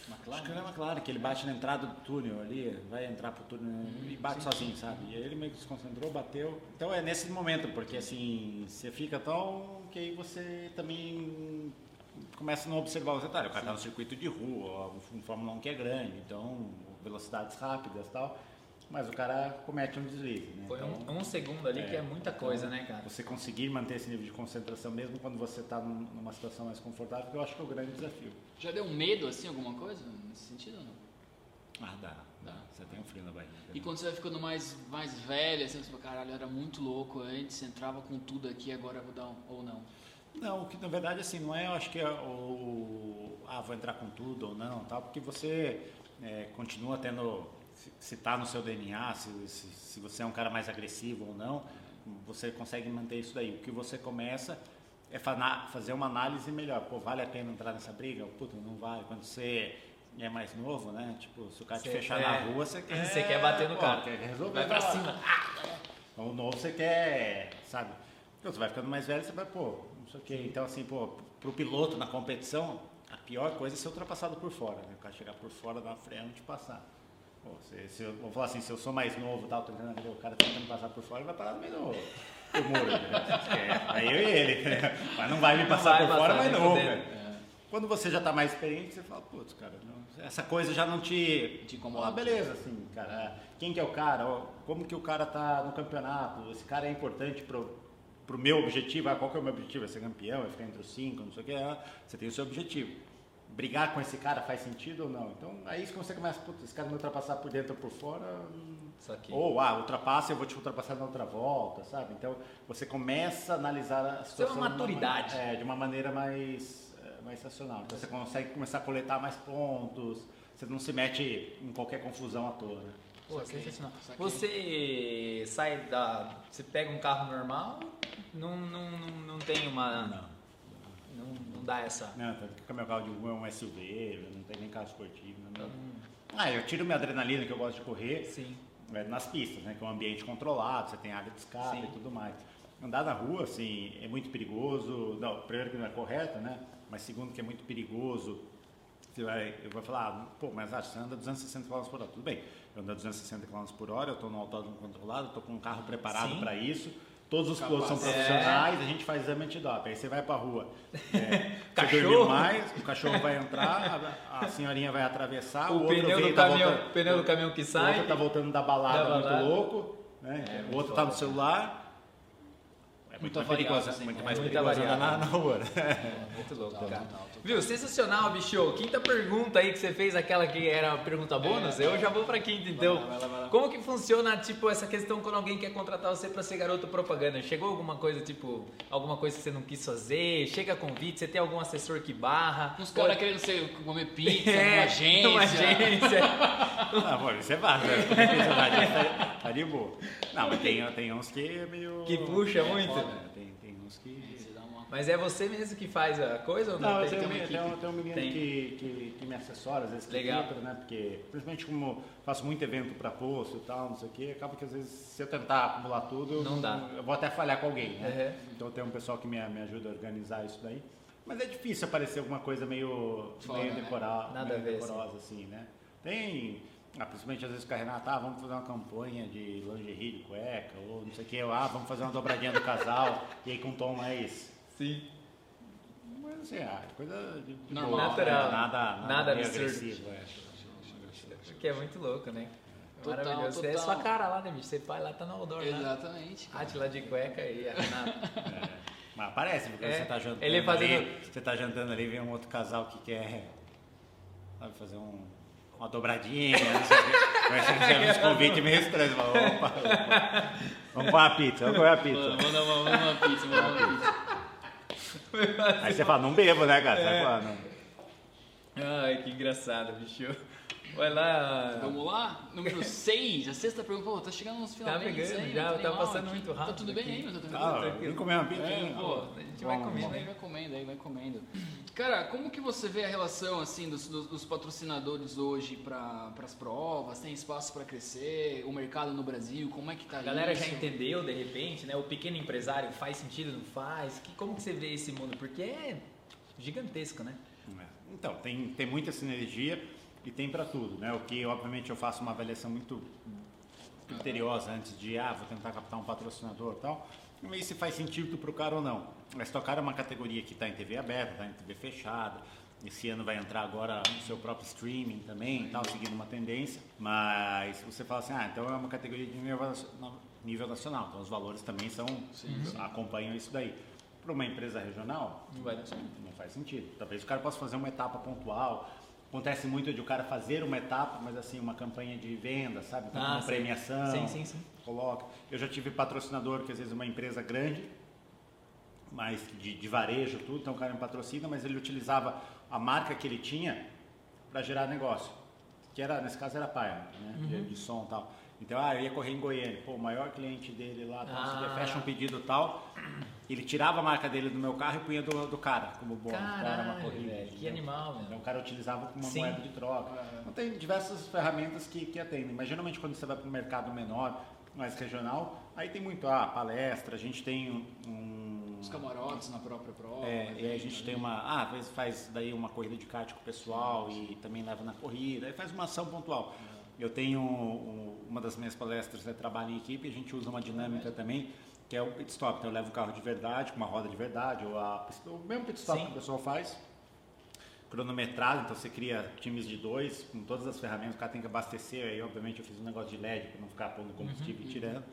McLaren? Acho que era McLaren, que ele bate na entrada do túnel ali, vai entrar pro túnel e bate sozinho, sabe? E aí ele meio que se concentrou, bateu. Então é nesse momento, porque assim, você fica tão que aí você também começa a não observar os detalhes. O cara tá no circuito de rua, um Fórmula 1 que é grande, então velocidades rápidas e tal, mas o cara comete um deslize, né? Foi então, um segundo ali que é muita coisa, então, né, cara? Você conseguir manter esse nível de concentração mesmo quando você está numa situação mais confortável, que eu acho que é o grande desafio. Já deu medo, assim, alguma coisa nesse sentido ou não? Ah, dá. Você tem um frio na barriga. E quando você vai ficando mais velho, assim, você fala, caralho, era muito louco antes, entrava com tudo aqui, agora vou dar um... ou não? Não, que na verdade, assim, não é, eu acho que é o... Ah, vou entrar com tudo ou não, tal, porque você continua tendo... Se está no seu DNA, se você é um cara mais agressivo ou não, você consegue manter isso daí. O que você começa é fazer uma análise melhor. Pô, vale a pena entrar nessa briga? Puta, não vale. Quando você é mais novo, né? Tipo, se o cara te fechar na rua, você quer bater no cara. Quer resolver. Vai pra cima. O novo você quer, sabe? Então, você vai ficando mais velho, você vai, pô, não sei o quê. Então, assim, pô, pro piloto na competição, a pior coisa é ser ultrapassado por fora, né? O cara chegar por fora, dar uma freada e te passar. Pô, vou falar assim, se eu sou mais novo e tal, tô tentando ver o cara tentando passar por fora, ele vai parar no meio do muro, né? Aí eu e ele, né? Mas não vai me passar por fora, mas não. Quando você já tá mais experiente, você fala, putz, cara, não, essa coisa já não te incomoda. Ah, beleza, assim, cara, quem que é o cara, como que o cara tá no campeonato, esse cara é importante pro meu objetivo, qual que é o meu objetivo, é ser campeão, é ficar entre os 5, não sei o que, você tem o seu objetivo. Brigar com esse cara faz sentido ou não? Então, aí quando você começa, putz, esse cara me ultrapassar por dentro ou por fora, isso aqui. Ou, ultrapassa, eu vou te ultrapassar na outra volta, sabe? Então, você começa a analisar a situação... Isso é uma maturidade. De uma maneira mais racional. Então, você consegue começar a coletar mais pontos, você não se mete em qualquer confusão à toa, né? Pô, sensacional. Você sai Você pega um carro normal, não tem uma... Não. Não dá essa... Não, tanto que o meu carro de rua é um SUV, não tem nem carro esportivo. Eu tiro minha adrenalina, que eu gosto de correr, sim, nas pistas, né? Que é um ambiente controlado, você tem área de escape, sim, e tudo mais. Andar na rua, assim, é muito perigoso. Não, primeiro que não é correto, né? Mas segundo que é muito perigoso. Eu vou falar, pô, mas você anda 260 km por hora. Tudo bem, eu ando 260 km por hora, eu estou no autódromo controlado, estou com um carro preparado para isso. Todos os pilotos são profissionais, a gente faz exame antidoping. Aí você vai pra rua, você dormiu mais, o cachorro vai entrar, a senhorinha vai atravessar, o outro pneu do caminhão que sai, o outro tá voltando da balada muito louco, né? O outro tá no celular. É muito perigoso, assim, muito mais perigoso na rua. Muito louco, cara. Viu? Sensacional, bicho. Quinta pergunta aí que você fez, aquela que era a pergunta bônus, eu já vou pra quinta, então. Vai lá. Como que funciona, tipo, essa questão quando alguém quer contratar você pra ser garoto propaganda? Chegou alguma coisa, tipo, alguma coisa que você não quis fazer? Chega convite, você tem algum assessor que barra? Uns caras querendo ser comer pizza, numa agência. Amor, você barra, tá de boa. Não, mas tem uns que é meio... Que puxa muito. Tem uns que... Mas é você mesmo que faz a coisa ou não? Não, tem um menino que me assessora, às vezes que entra, né? Porque, principalmente como faço muito evento pra posto e tal, não sei o que, acaba que às vezes se eu tentar acumular tudo, eu vou até falhar com alguém, né? Uhum. Então tem um pessoal que me ajuda a organizar isso daí. Mas é difícil aparecer alguma coisa meio decoral, decorosa, assim, né? Tem... principalmente às vezes com a Renata, vamos fazer uma campanha de lingerie, de cueca, ou não sei o que, vamos fazer uma dobradinha do casal, e aí com um tom mais... Sim. Mas assim, coisa de natural, nada absurdo. Que é muito louco, né? Total, maravilhoso. Total. Você é sua cara lá, né, bicho? Você pai lá, tá no outdoor. Exatamente. Átila de cueca e a Renata. Mas aparece, porque você tá jantando você tá jantando ali, vem um outro casal que quer, sabe, fazer uma dobradinha, não sei o que. Uns convites meio estranhos. Vamos comer a pizza, Vamos comer uma pizza. Aí você fala, não bebo, né, cara? Você fala, não. Ai, que engraçado, bicho. Vai lá. Vamos lá? Número 6, a sexta pergunta. Pô, tá chegando uns finalmente. Tá pegando, aí, já tá passando mal, muito rápido. Tá tudo bem aqui. Aí, mas tá tudo bem. Vem comer uma piquinha. Pô, a gente vai comendo aí, vai comendo aí, vai comendo. Cara, como que você vê a relação assim dos patrocinadores hoje para as provas? Tem espaço para crescer? O mercado no Brasil, como é que tá? A galera já entendeu, de repente, né? O pequeno empresário faz sentido, não faz? Como que você vê esse mundo? Porque é gigantesco, né? Então, tem muita sinergia. E tem para tudo, né? O que, obviamente, eu faço uma avaliação muito criteriosa antes de, vou tentar captar um patrocinador e tal. E se faz sentido para o cara ou não. A Stock Car é uma categoria que está em TV aberta, está em TV fechada. Esse ano vai entrar agora no seu próprio streaming também, tal, seguindo uma tendência. Mas você fala assim, então é uma categoria de nível nacional. Então os valores também são, acompanham isso daí. Para uma empresa regional, não faz sentido. Talvez o cara possa fazer uma etapa pontual. Acontece muito de o cara fazer uma etapa, mas assim, uma campanha de venda, sabe? Então, uma premiação. Sim. Coloca. Eu já tive patrocinador, que às vezes é uma empresa grande, mas de varejo, tudo. Então o cara me patrocina, mas ele utilizava a marca que ele tinha para gerar negócio. Que era, nesse caso, era Paia, né? De som e tal. Então, eu ia correr em Goiânia. Pô, o maior cliente dele lá, então, fecha um pedido e tal. Ele tirava a marca dele do meu carro e punha do cara, como bônus. Cara, uma corrida. Velho, que animal, velho. Então o cara utilizava como uma moeda de troca. Então, tem diversas ferramentas que atendem. Mas geralmente quando você vai para um mercado menor, mais regional, aí tem muito, palestra, a gente tem os camarotes na própria prova. E a gente tem uma, às vezes faz daí uma corrida de kart com o pessoal e também leva na corrida, aí faz uma ação pontual. Eu tenho uma das minhas palestras é trabalho em equipe, a gente usa uma dinâmica também, que é o pit stop. Então eu levo o carro de verdade, com uma roda de verdade, ou o mesmo pit stop que o pessoal faz, cronometrado. Então você cria times de 2, com todas as ferramentas, o cara tem que abastecer. Aí obviamente eu fiz um negócio de LED para não ficar pondo combustível e tirando.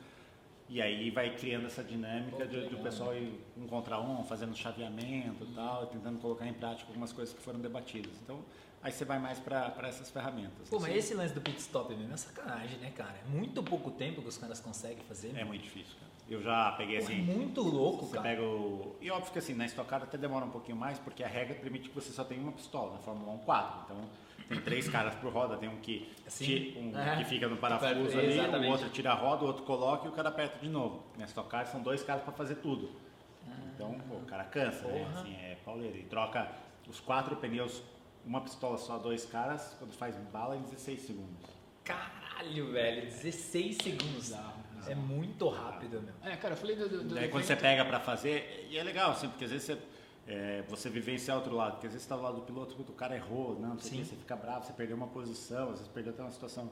E aí vai criando essa dinâmica de o pessoal ir um contra um, fazendo chaveamento e tal, tentando colocar em prática algumas coisas que foram debatidas. Então aí você vai mais para essas ferramentas. Pô, mas esse lance do pit stop mesmo é sacanagem, né, cara? É muito pouco tempo que os caras conseguem fazer. É muito difícil, cara. Eu já peguei assim... É muito louco, você cara. Pega o... E óbvio que assim, na Stock Car até demora um pouquinho mais, porque a regra permite que você só tenha uma pistola, na Fórmula 1, 4. Então tem 3 caras por roda, tem um que, que fica no parafuso ali, o outro tira a roda, o outro coloca e o cara aperta de novo. Na Stock Car são 2 caras para fazer tudo. Então, o cara cansa, né? Assim, é pauleiro. E troca os 4 pneus... Uma pistola só, 2 caras, quando faz bala em 16 segundos. Caralho, velho, 16 segundos. É muito rápido, meu. Cara, eu falei daí quando você pega pra fazer, e é legal, assim, porque às vezes você vivenciar outro lado, porque às vezes você tá do lado do piloto, o cara errou, não sei o que, você fica bravo, você perdeu uma posição, às vezes perdeu até uma situação.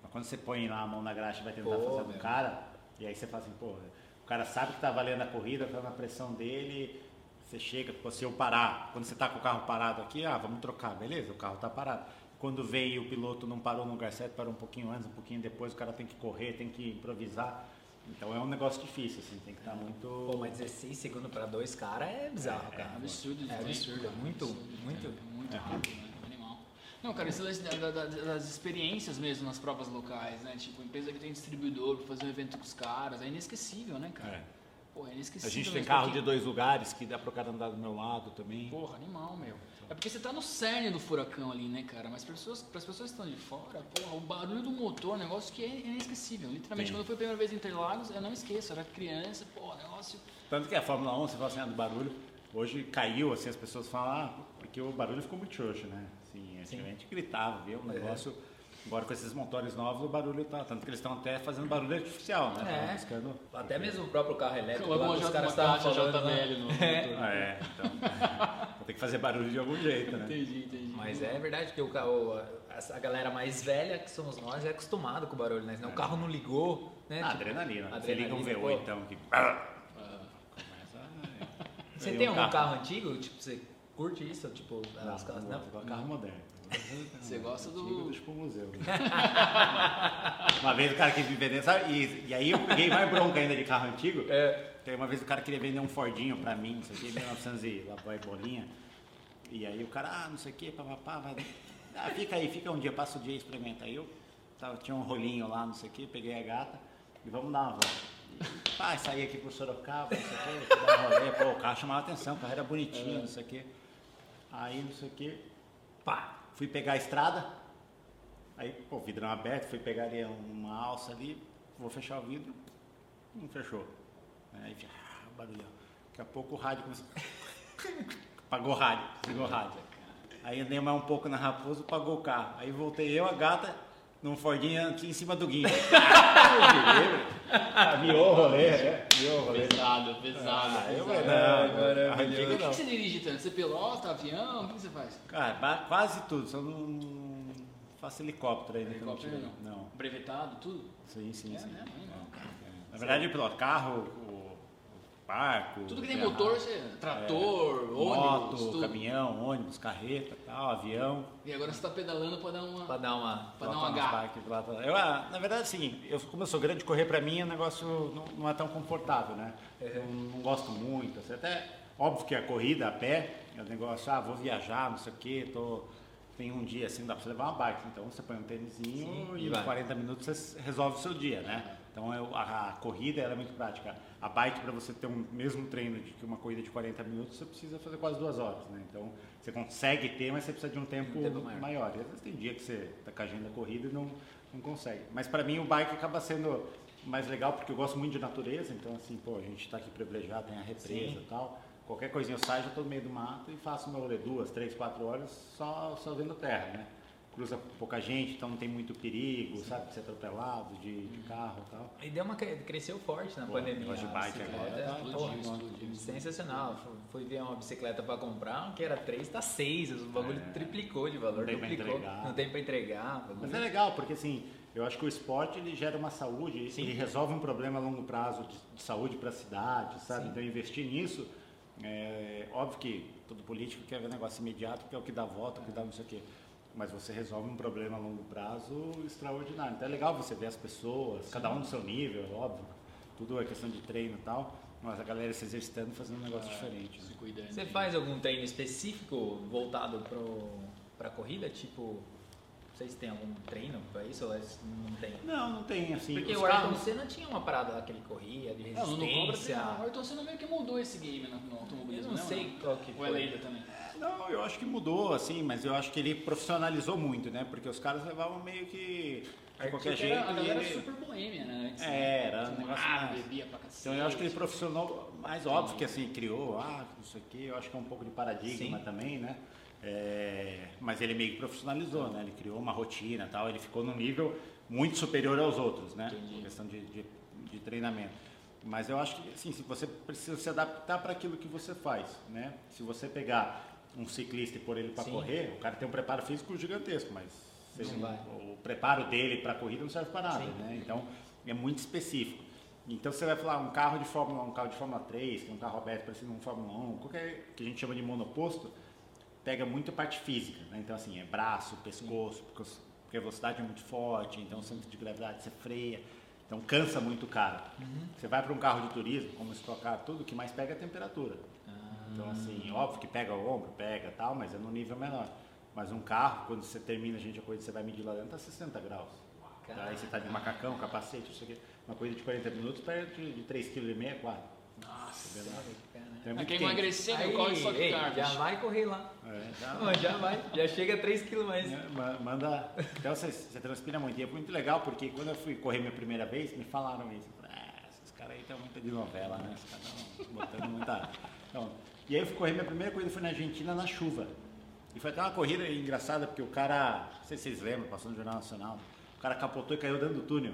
Mas quando você põe lá a mão na graxa e vai tentar fazer do cara, e aí você fala assim, o cara sabe que tá valendo a corrida, tá na pressão dele. Você chega, se eu parar, quando você está com o carro parado aqui, vamos trocar, beleza, o carro está parado. Quando vem e o piloto não parou no lugar certo, parou um pouquinho antes, um pouquinho depois, o cara tem que correr, tem que improvisar. Então é um negócio difícil, assim, tem que estar muito... Pô, mas 16 segundos para 2 caras é bizarro, cara. É absurdo. É absurdo, muito rápido, né? Não, cara, esse lance das experiências mesmo nas provas locais, né? Tipo, empresa que tem distribuidor para fazer um evento com os caras, é inesquecível, né, cara? Pô, é inesquecível. A gente tem carro de 2 lugares que dá pro cara andar do meu lado também. Porra, animal, meu. É porque você tá no cerne do furacão ali, né, cara? Mas pras pessoas que estão de fora, porra, o barulho do motor, negócio que é inesquecível. Literalmente, quando foi a primeira vez em Interlagos, eu não esqueço, eu era criança, porra, negócio... Tanto que a Fórmula 1, você fala assim, do barulho, hoje caiu, assim, as pessoas falam, porque o barulho ficou muito xoxo, né? Assim, antigamente gritava, viu? O negócio... Agora com esses motores novos o barulho tá... Tanto que eles estão até fazendo barulho artificial, né? Buscando... Até mesmo o próprio carro elétrico lá, os caras estavam falando... JBL no motor. Então... tem que fazer barulho de algum jeito, né? Entendi. Mas é verdade que a galera mais velha, que somos nós, é acostumada com o barulho, né? O carro não ligou, né? Adrenalina. Você liga um V8 então, que... Você tem um carro antigo? Tipo, você curte isso? Tipo, as casas... Não, carro moderno. Você gosta do... Deixa pro museu. Uma vez o cara quis me vender, sabe? E aí eu peguei mais bronca ainda de carro antigo. Então, uma vez o cara queria vender um Fordinho pra mim, não sei o que, 1900 e lá vai bolinha. E aí o cara, não sei o que, papapá, vai... fica um dia, passa o dia e experimenta. Aí eu tinha um rolinho lá, não sei o que, peguei a gata e vamos dar uma volta. Pai, saí aqui pro Sorocaba, não sei o que, dar um rolê. Pô, o carro chamava atenção, o carro era bonitinho, não sei o que. Aí, não sei o que, fui pegar a estrada, Aí, pô, vidrão aberto, fui pegar ali uma alça ali, vou fechar o vidro, não fechou. Aí, barulhão. Daqui a pouco o rádio começou. Apagou o rádio, desligou o rádio. Aí andei mais um pouco na Raposa, apagou o carro. Aí voltei eu, a gata, num Fordinho aqui em cima do guincho. Miou o rolê, né? Pesado, pesado. O que você dirige tanto? Você pilota, avião? O que você faz? Cara, quase tudo, só não... Faço helicóptero ainda. Helicóptero não. Brevetado, tudo? Sim. Né? Na verdade, eu piloto carro, o barco... Tudo que tem motor, você... Trator, ônibus, moto, tudo. Caminhão, ônibus, carreta, tal, avião. E agora você está pedalando para dar uma... Para dar uma garra. Na verdade, é assim, como eu sou grande, correr para mim é um negócio não é tão confortável, né? Eu não gosto muito. Assim, até, óbvio que a corrida a pé é um negócio, vou viajar, não sei o quê, tô... Tem um dia assim, dá pra você levar uma bike, então você põe um tênisinho e em 40 minutos você resolve o seu dia, né? Então a corrida ela é muito prática. A bike, para você ter o mesmo treino de uma corrida de 40 minutos, você precisa fazer quase 2 horas, né? Então você consegue ter, mas você precisa de um tempo maior. E às vezes tem dia que você tá com a agenda corrida e não consegue. Mas para mim o bike acaba sendo mais legal, porque eu gosto muito de natureza, então assim, pô, a gente tá aqui privilegiado, tem a represa e tal. Qualquer coisinha eu saio, já estou no meio do mato e faço meu rolê 2, 3, 4 horas só vendo terra, né? Cruza pouca gente, então não tem muito perigo, sim, sabe? De ser atropelado, de carro e tal. E deu cresceu forte na pandemia. Negócio de bike agora. Explodiu. Sensacional. Fui ver uma bicicleta para comprar, que era 3, tá 6. O bagulho triplicou de valor, duplicou. Não tem para entregar. Mas é legal, porque assim... Eu acho que o esporte ele gera uma saúde, sim, ele resolve um problema a longo prazo de saúde para a cidade, sabe? Sim. Então investir nisso... É óbvio que todo político quer ver negócio imediato, porque é o que dá voto, o que dá não sei o quê. Mas você resolve um problema a longo prazo extraordinário. Então é legal você ver as pessoas, sim, cada um no seu nível, óbvio. Tudo é questão de treino e tal. Mas a galera se exercitando, fazendo um negócio diferente. Se cuidando. Você faz algum treino específico voltado para a corrida? Tipo, não sei se tem algum treino para isso ou não tem? Não tem, assim. Porque o Ayrton Senna tinha uma parada lá que ele corria, de resistência. O Ayrton Senna meio que mudou esse game no automobilismo. Eu não sei qual que foi. O Eleida também. Não, eu acho que mudou, assim, mas eu acho que ele profissionalizou muito, né? Porque os caras levavam meio que... De qualquer jeito. A galera era super boêmia, né? Antes, era um negócio mais... bebia pra cacete. Então eu acho que ele profissionalizou, mais óbvio que assim, criou, não sei o quê. Eu acho que é um pouco de paradigma, sim, também, né? Mas ele meio que profissionalizou, né? Ele criou uma rotina e tal, ele ficou num nível muito superior aos outros, né? Entendi. Em questão de treinamento. Mas eu acho que, assim, você precisa se adaptar para aquilo que você faz, né? Se você pegar um ciclista e pôr ele para correr, o cara tem um preparo físico gigantesco, mas o preparo dele para a corrida não serve para nada, sim, né? Então, é muito específico. Então você vai falar um carro de Fórmula 1, um carro de Fórmula 3, um carro aberto parecendo um Fórmula 1, qualquer que a gente chama de monoposto, pega muito a parte física, né? Então assim, é braço, pescoço, porque a velocidade é muito forte, então o centro de gravidade você freia, então cansa muito o cara. Você vai para um carro de turismo, como Stock Car, tudo, o que mais pega é a temperatura. Então assim, óbvio que pega o ombro, pega tal, mas é num nível menor. Mas um carro, quando você termina a corrida, você vai medir lá dentro, tá 60 graus. Caraca. Aí você tá de macacão, capacete, isso aqui. Uma corrida de 40 minutos perde de 3,5 kg, 4 kg. Nossa, então é quem emagrecer no corre só de carne. Já vai correr lá. Já chega a 3 kg mais. Manda. Então você transpira muito. E é muito legal porque quando eu fui correr minha primeira vez, me falaram isso. Esses caras aí estão muito de novela, né? Esses caras estão botando muita. Então, e aí eu fui correr, minha primeira corrida foi na Argentina na chuva. E foi até uma corrida engraçada porque o cara, não sei se vocês lembram, passou no Jornal Nacional, o cara capotou e caiu dentro do túnel.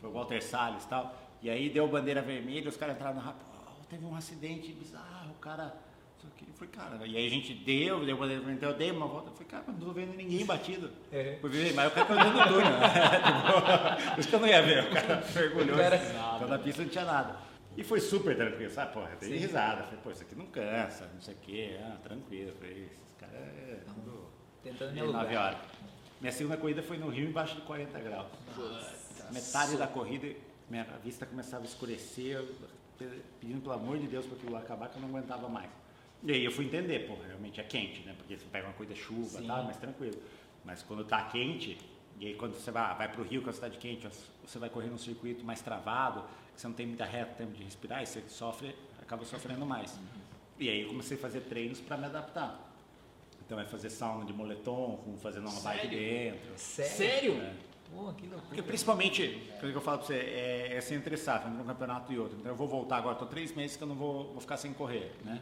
Foi o Walter Salles e tal. E aí deu bandeira vermelha, os caras entraram no rápido, teve um acidente bizarro, o cara, isso aqui, foi cara. E aí a gente deu bandeira vermelha, eu dei uma volta, eu falei, cara, mas não tô vendo ninguém batido. Mas o cara caiu dentro do túnel. Por isso que eu não ia ver, o cara mergulhou. Então na pista não tinha nada. E foi super tranquilo, sabe, porra, dei risada, falei, pô, isso aqui não cansa, não sei o quê, tranquilo, falei, esses caras tentando me alugar. Minha segunda corrida foi no Rio, embaixo de 40 graus. Nossa. Metade da corrida... Minha vista começava a escurecer, pedindo pelo amor de Deus para aquilo acabar, que eu não aguentava mais. E aí eu fui entender, pô, realmente é quente, né? Porque você pega uma coisa chuva, tá, mas tranquilo. Mas quando tá quente, e aí quando você vai pro Rio, que é uma cidade quente, você vai correr num circuito mais travado, que você não tem muita reta, tempo de respirar, e você acaba sofrendo mais. E aí eu comecei a fazer treinos para me adaptar. Então é fazer sauna de moletom, com fazendo uma bike dentro. Sério? É. Pô, que loucura. Porque principalmente, o que eu falo pra você, é se interessar entre um campeonato e outro. Então eu vou voltar agora, tô 3 meses que eu não vou ficar sem correr, né?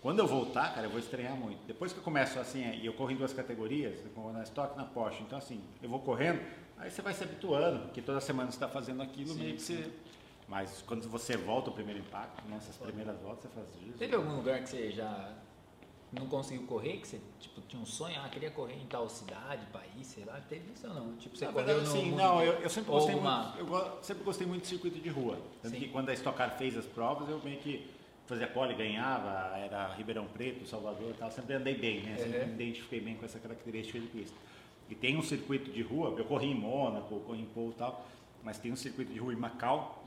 Quando eu voltar, cara, eu vou estranhar muito. Depois que eu começo assim, e eu corro em 2 categorias, na Stock e na Porsche, então assim, eu vou correndo, aí você vai se habituando, porque toda semana você tá fazendo aquilo, sim, meio que você... Mas quando você volta o primeiro impacto, nessas primeiras voltas, você faz isso. Teve algum lugar que você já não conseguiu correr, que você tipo, tinha um sonho, queria correr em tal cidade, país, sei lá, teve isso ou não? Tipo, você correu no... Sim, não, eu sempre gostei muito, de circuito de rua. Tanto que quando a Stock Car fez as provas, eu meio que fazia pole, ganhava, era Ribeirão Preto, Salvador e tal, sempre andei bem, né? Sempre me identifiquei bem com essa característica de pista. E tem um circuito de rua, eu corri em Mônaco, corri em Pau e tal, mas tem um circuito de rua em Macau,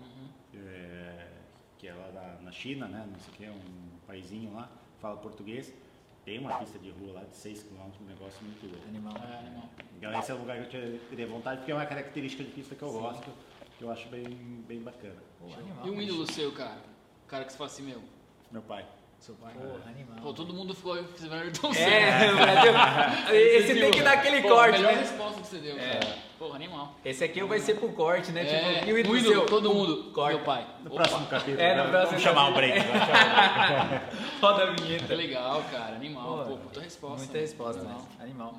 que é lá na China, né? Não sei o que, é um paizinho lá, fala português. Tem uma pista de rua lá de 6 km, um negócio muito louco. Animal. Então esse é o lugar que eu teria vontade, porque é uma característica de pista que eu gosto, que eu acho bem bacana. Animal, e um ídolo seu, cara? O cara que você fala assim, meu pai. Seu pai, porra, animal. Pô, todo mundo ficou, você vai Ayrton Senna. Esse tem que dar aquele corte, né? A melhor resposta que você deu, cara. Porra, animal. Esse aqui vai ser pro corte, né? Tipo, o ídolo seu, todo mundo, corte. Meu pai. No próximo capítulo. Vamos chamar o break. Roda a vinheta. Legal, cara, animal. Pô, muita resposta. Muita resposta, né? Animal.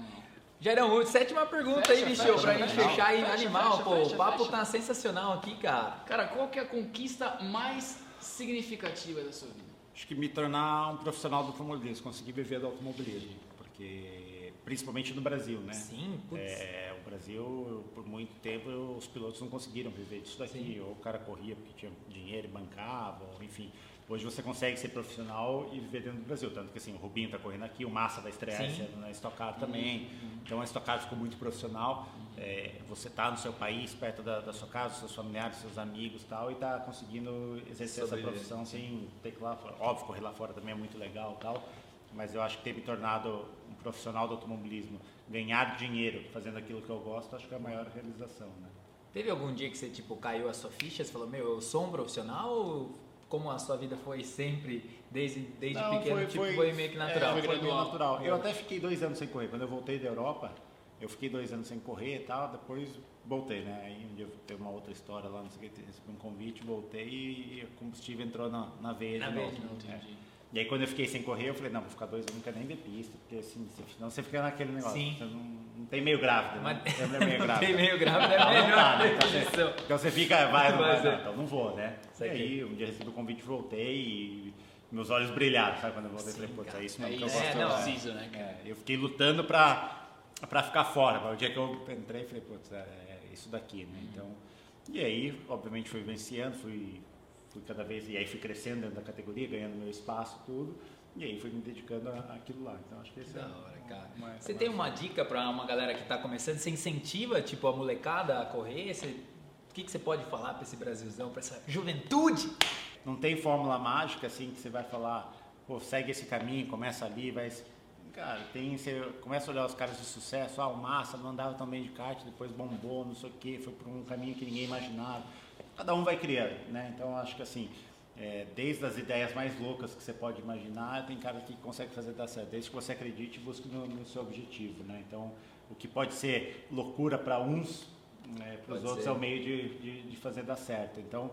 Jairão, 7ª pergunta fecha, aí, bicho, pra gente fechar aí, animal, fecha. O papo tá sensacional aqui, cara. Cara, qual que é a conquista mais significativa da sua vida? Acho que me tornar um profissional do automobilismo, conseguir viver do automobilismo, porque principalmente no Brasil, né? Sim, putz. O Brasil, por muito tempo, os pilotos não conseguiram viver disso daqui, ou o cara corria porque tinha dinheiro e bancava, enfim... Hoje você consegue ser profissional e viver dentro do Brasil. Tanto que assim, o Rubinho tá correndo aqui, o Massa vai estrear na Stock Car também. Então a Stock Car ficou muito profissional. Você tá no seu país, perto da sua casa, dos seus familiares, seus amigos e tal, e tá conseguindo exercer essa profissão sem ter que ir lá fora. Óbvio, correr lá fora também é muito legal e tal. Mas eu acho que ter me tornado um profissional do automobilismo, ganhar dinheiro fazendo aquilo que eu gosto, acho que é a maior realização, né? Teve algum dia que você tipo, caiu a sua ficha, você falou, eu sou um profissional ou... Como a sua vida foi sempre, desde pequeno, foi meio que natural. Foi meio natural. Eu até fiquei 2 anos sem correr. Quando eu voltei da Europa, eu fiquei 2 anos sem correr e tal, depois voltei, né? Aí um dia teve uma outra história lá, não sei o que, recebi um convite, voltei e o combustível entrou na veia. Na veia, não entendi. E aí quando eu fiquei sem correr, eu falei, não, vou ficar 2 anos, não quero nem ver pista, porque assim, senão você fica naquele negócio, você não tem meio grávida, né? Não tem meio grávida, é melhor definição. Então você fica, não vou, né? E aí, um dia recebi o convite, voltei e meus olhos brilharam, sabe, quando eu voltei, falei, putz, é isso mesmo que eu gosto. Não, preciso, né, cara? Eu fiquei lutando pra ficar fora, mas o dia que eu entrei, falei, putz, é isso daqui, né? Então, e aí, obviamente, fui vencendo, fui cada vez, e aí fui crescendo dentro da categoria, ganhando meu espaço, tudo, e aí fui me dedicando àquilo lá. Então acho que isso é da hora, cara. Você tem uma dica para uma galera que tá começando, você incentiva tipo a molecada a correr? O que você pode falar para esse Brasilzão, para essa juventude? Não tem fórmula mágica assim que você vai falar, pô, segue esse caminho, começa ali, vai. Cara, você começa a olhar os caras de sucesso, o Massa não andava tão bem de kart, depois bombou, não sei o quê, foi por um caminho que ninguém imaginava. Cada um vai criando, né? Então acho que assim, desde as ideias mais loucas que você pode imaginar, tem cara que consegue fazer dar certo, desde que você acredite e busque no seu objetivo, né? Então o que pode ser loucura para uns, para os outros é o meio de fazer dar certo. Então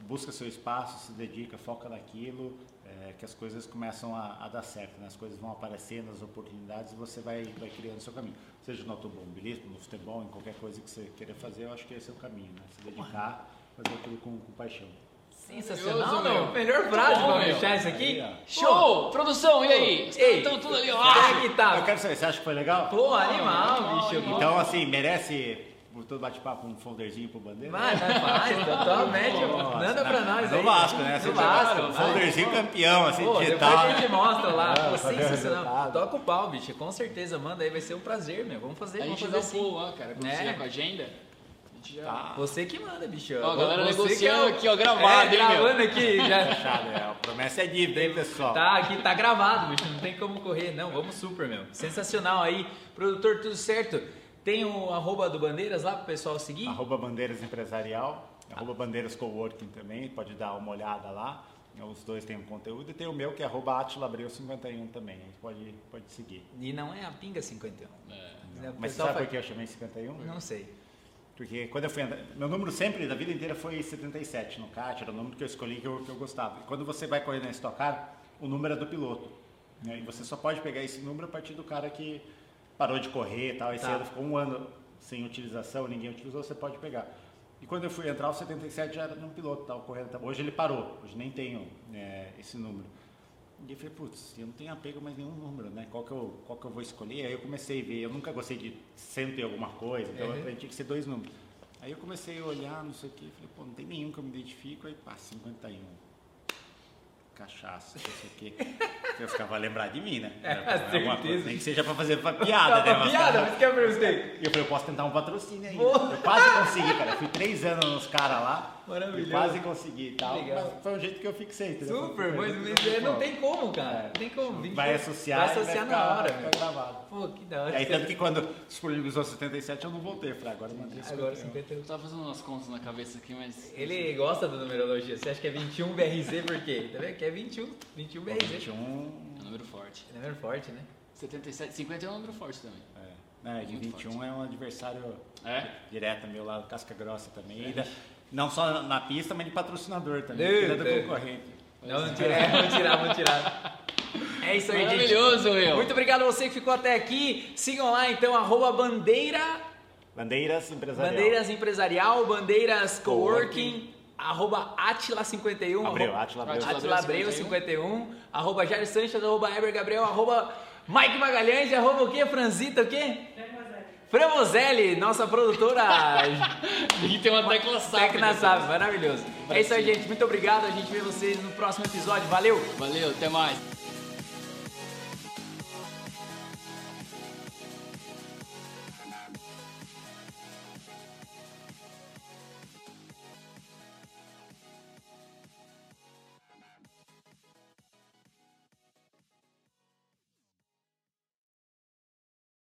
busca seu espaço, se dedica, foca naquilo, que as coisas começam a dar certo, né? As coisas vão aparecendo, as oportunidades, e você vai criando o seu caminho. Seja no automobilismo, no futebol, em qualquer coisa que você queira fazer, eu acho que esse é o caminho, né? Se dedicar, fazer aquilo com paixão. Sensacional, meu. Melhor frase pra fechar isso aqui. Aí, show! Pô, produção, e aí? Estão tudo ali, ó. Eu quero saber, você acha que foi legal? Pô, animal, bicho. Então, assim, merece... Todo bate-papo, um folderzinho pro Bandeiras. Mas, totalmente. Manda pra nós aí. Do Vasco, né? Do Vasco. Um folderzinho campeão, assim, digital. Depois a gente mostra lá. Pô, sensacional. Toca o pau, bicho. Com certeza, manda aí. Vai ser um prazer, meu. Vamos fazer. A gente dá um pulo lá, cara. Quando você já com a agenda, a gente já... Tá. Você que manda, bicho. Ó, a galera negociando aqui, ó, gravado, hein, meu? Gravando aqui. Já. A promessa é dívida, hein, pessoal? Tá, aqui tá gravado, bicho. Não tem como correr, não. Vamos super, meu. Sensacional aí. Produtor, tudo certo? Tem o arroba do Bandeiras lá pro pessoal seguir? @Bandeiras Empresarial, @Bandeiras Coworking também, pode dar uma olhada lá. Os dois têm um conteúdo e tem o meu, que é @Átila Abreu 51 também. A gente pode seguir. E não é a pinga 51. É. Mas sabe por que eu chamei 51? Não sei. Porque quando eu fui andar, meu número sempre, da vida inteira, foi 77 no kart, era o número que eu escolhi que eu gostava. E quando você vai correr na Stock Car, o número é do piloto. Né? E você só pode pegar esse número a partir do cara que parou de correr e tal. Esse ano ficou um ano sem utilização, ninguém utilizou, você pode pegar. E quando eu fui entrar, o 77 já era de um piloto, estava correndo. Hoje ele parou, hoje nem tenho esse número. E eu falei, putz, eu não tenho apego mais nenhum número, né? Qual que eu vou escolher? Aí eu comecei a ver, eu nunca gostei de cento e alguma coisa, então eu tinha que ser dois números. Aí eu comecei a olhar, não sei o que, falei, pô, não tem nenhum que eu me identifico, aí pá, 51. Cachaça, não sei o que. Eu ficava a lembrar de mim, né? Coisa, nem que seja pra fazer pra piada, né? Mas que eu perguntei. E eu falei, eu posso tentar um patrocínio ainda. Eu quase consegui, cara. Eu fui 3 anos nos caras lá. Maravilhoso. Eu quase consegui e tal. Legal. Mas foi um jeito que eu fixei. Entendeu? Super, mas não tem como, cara. Não tem como. Vai associar vai ficar, na hora. Vai gravado. Pô, que da hora. Aí tanto que quando disponibilizou 77 eu não voltei. Falei, agora mandei 50. Agora 50. Eu tava fazendo umas contas na cabeça aqui, mas... Ele gosta da numerologia. Você acha que é 21 BRZ por quê? Tá vendo que é 21. 21 BRZ. 21... É um número forte. É um número forte, né? 77, 50 é um número forte também. É, de 21 forte. É um adversário direto meu lá, casca grossa também. É. Não só na pista, mas de patrocinador também. Ele é do concorrente. Vamos tirar. É isso aí, maravilhoso, gente. Maravilhoso, meu. Muito obrigado a você que ficou até aqui. Sigam lá, então, @Bandeiras Empresarial. Bandeiras Empresarial, Bandeiras Coworking. @Átila51, @Átila Abreu 51, @Jair Sanches, @Eber Gabriel, @Mike Magalhães, @o quê? Franzita, o quê? Fran Moselli, nossa produtora. E tem uma tecla sabe, maravilhoso. É isso aí, gente. Muito obrigado. A gente vê vocês no próximo episódio. Valeu. Até mais.